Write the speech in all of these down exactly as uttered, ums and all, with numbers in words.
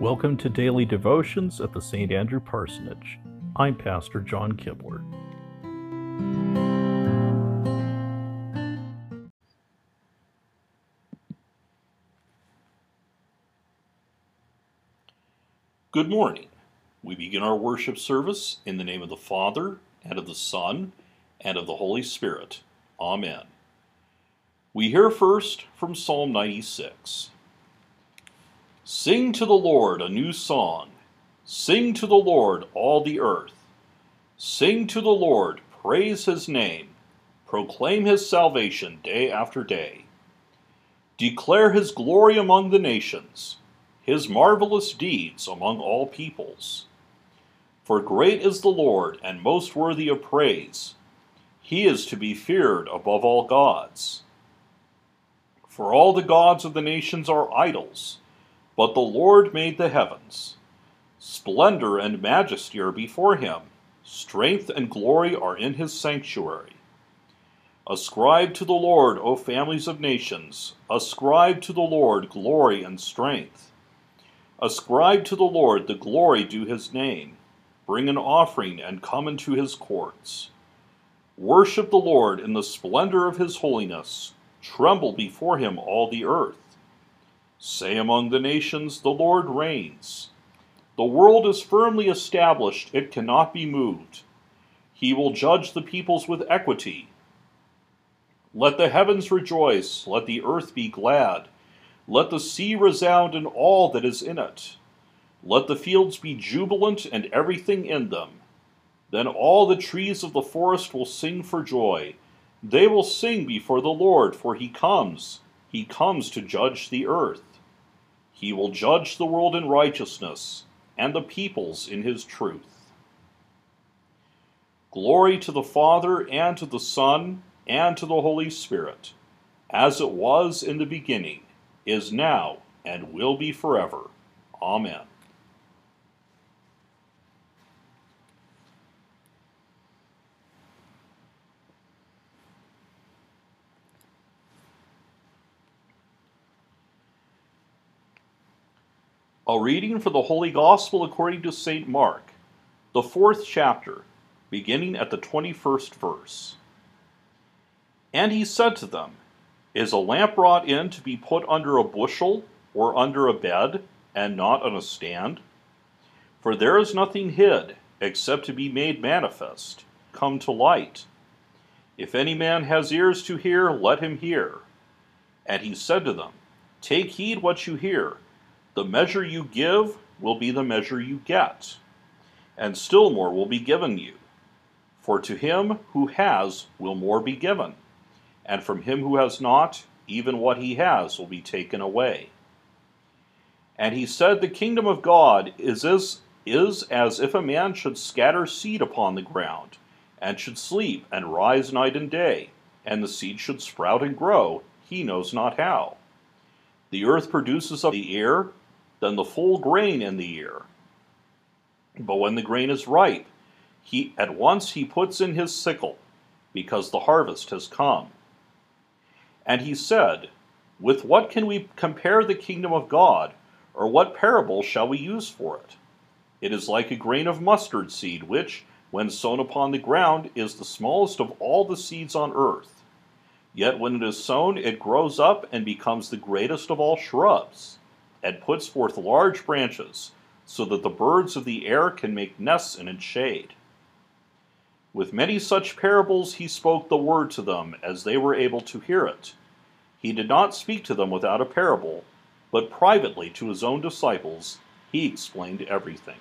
Welcome to Daily Devotions at the Saint Andrew Parsonage. I'm Pastor John Kibler. Good morning. We begin our worship service in the name of the Father, and of the Son, and of the Holy Spirit. Amen. We hear first from Psalm ninety-six. Sing to the Lord a new song. Sing to the Lord, all the earth. Sing to the Lord, praise his name. Proclaim his salvation day after day. Declare his glory among the nations, his marvelous deeds among all peoples. For great is the Lord, and most worthy of praise. He is to be feared above all gods. For all the gods of the nations are idols, but the Lord made the heavens. Splendor and majesty are before him. Strength and glory are in his sanctuary. Ascribe to the Lord, O families of nations. Ascribe to the Lord glory and strength. Ascribe to the Lord the glory due his name. Bring an offering and come into his courts. Worship the Lord in the splendor of his holiness. Tremble before him, all the earth. Say among the nations, the Lord reigns. The world is firmly established, it cannot be moved. He will judge the peoples with equity. Let the heavens rejoice, let the earth be glad. Let the sea resound and all that is in it. Let the fields be jubilant and everything in them. Then all the trees of the forest will sing for joy. They will sing before the Lord, for he comes. He comes to judge the earth. He will judge the world in righteousness, and the peoples in his truth. Glory to the Father, and to the Son, and to the Holy Spirit, as it was in the beginning, is now, and will be forever. Amen. A reading from the Holy Gospel according to Saint Mark, the fourth chapter, beginning at the twenty-first verse. And he said to them, Is a lamp brought in to be put under a bushel, or under a bed, and not on a stand? For there is nothing hid, except to be made manifest, come to light. If any man has ears to hear, let him hear. And he said to them, Take heed what you hear. The measure you give will be the measure you get, and still more will be given you. For to him who has will more be given, and from him who has not, even what he has will be taken away. And he said, The kingdom of God is as, is as if a man should scatter seed upon the ground, and should sleep and rise night and day, and the seed should sprout and grow, he knows not how. The earth produces of the ear, then the full grain in the ear. But when the grain is ripe, he at once he puts in his sickle, because the harvest has come. And he said, With what can we compare the kingdom of God, or what parable shall we use for it? It is like a grain of mustard seed, which, when sown upon the ground, is the smallest of all the seeds on earth. Yet when it is sown, it grows up and becomes the greatest of all shrubs, and puts forth large branches, so that the birds of the air can make nests in its shade. With many such parables he spoke the word to them, as they were able to hear it. He did not speak to them without a parable, but privately to his own disciples he explained everything.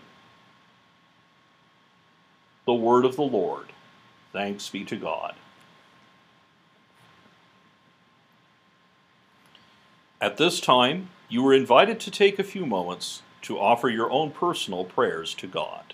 The word of the Lord. Thanks be to God. At this time, you are invited to take a few moments to offer your own personal prayers to God.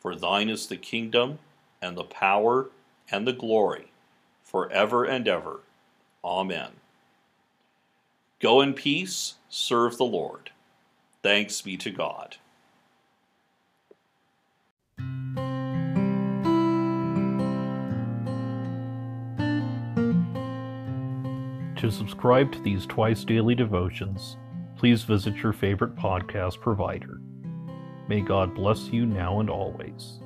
For thine is the kingdom, and the power, and the glory, forever and ever. Amen. Go in peace, serve the Lord. Thanks be to God. To subscribe to these twice daily devotions, please visit your favorite podcast provider. May God bless you now and always.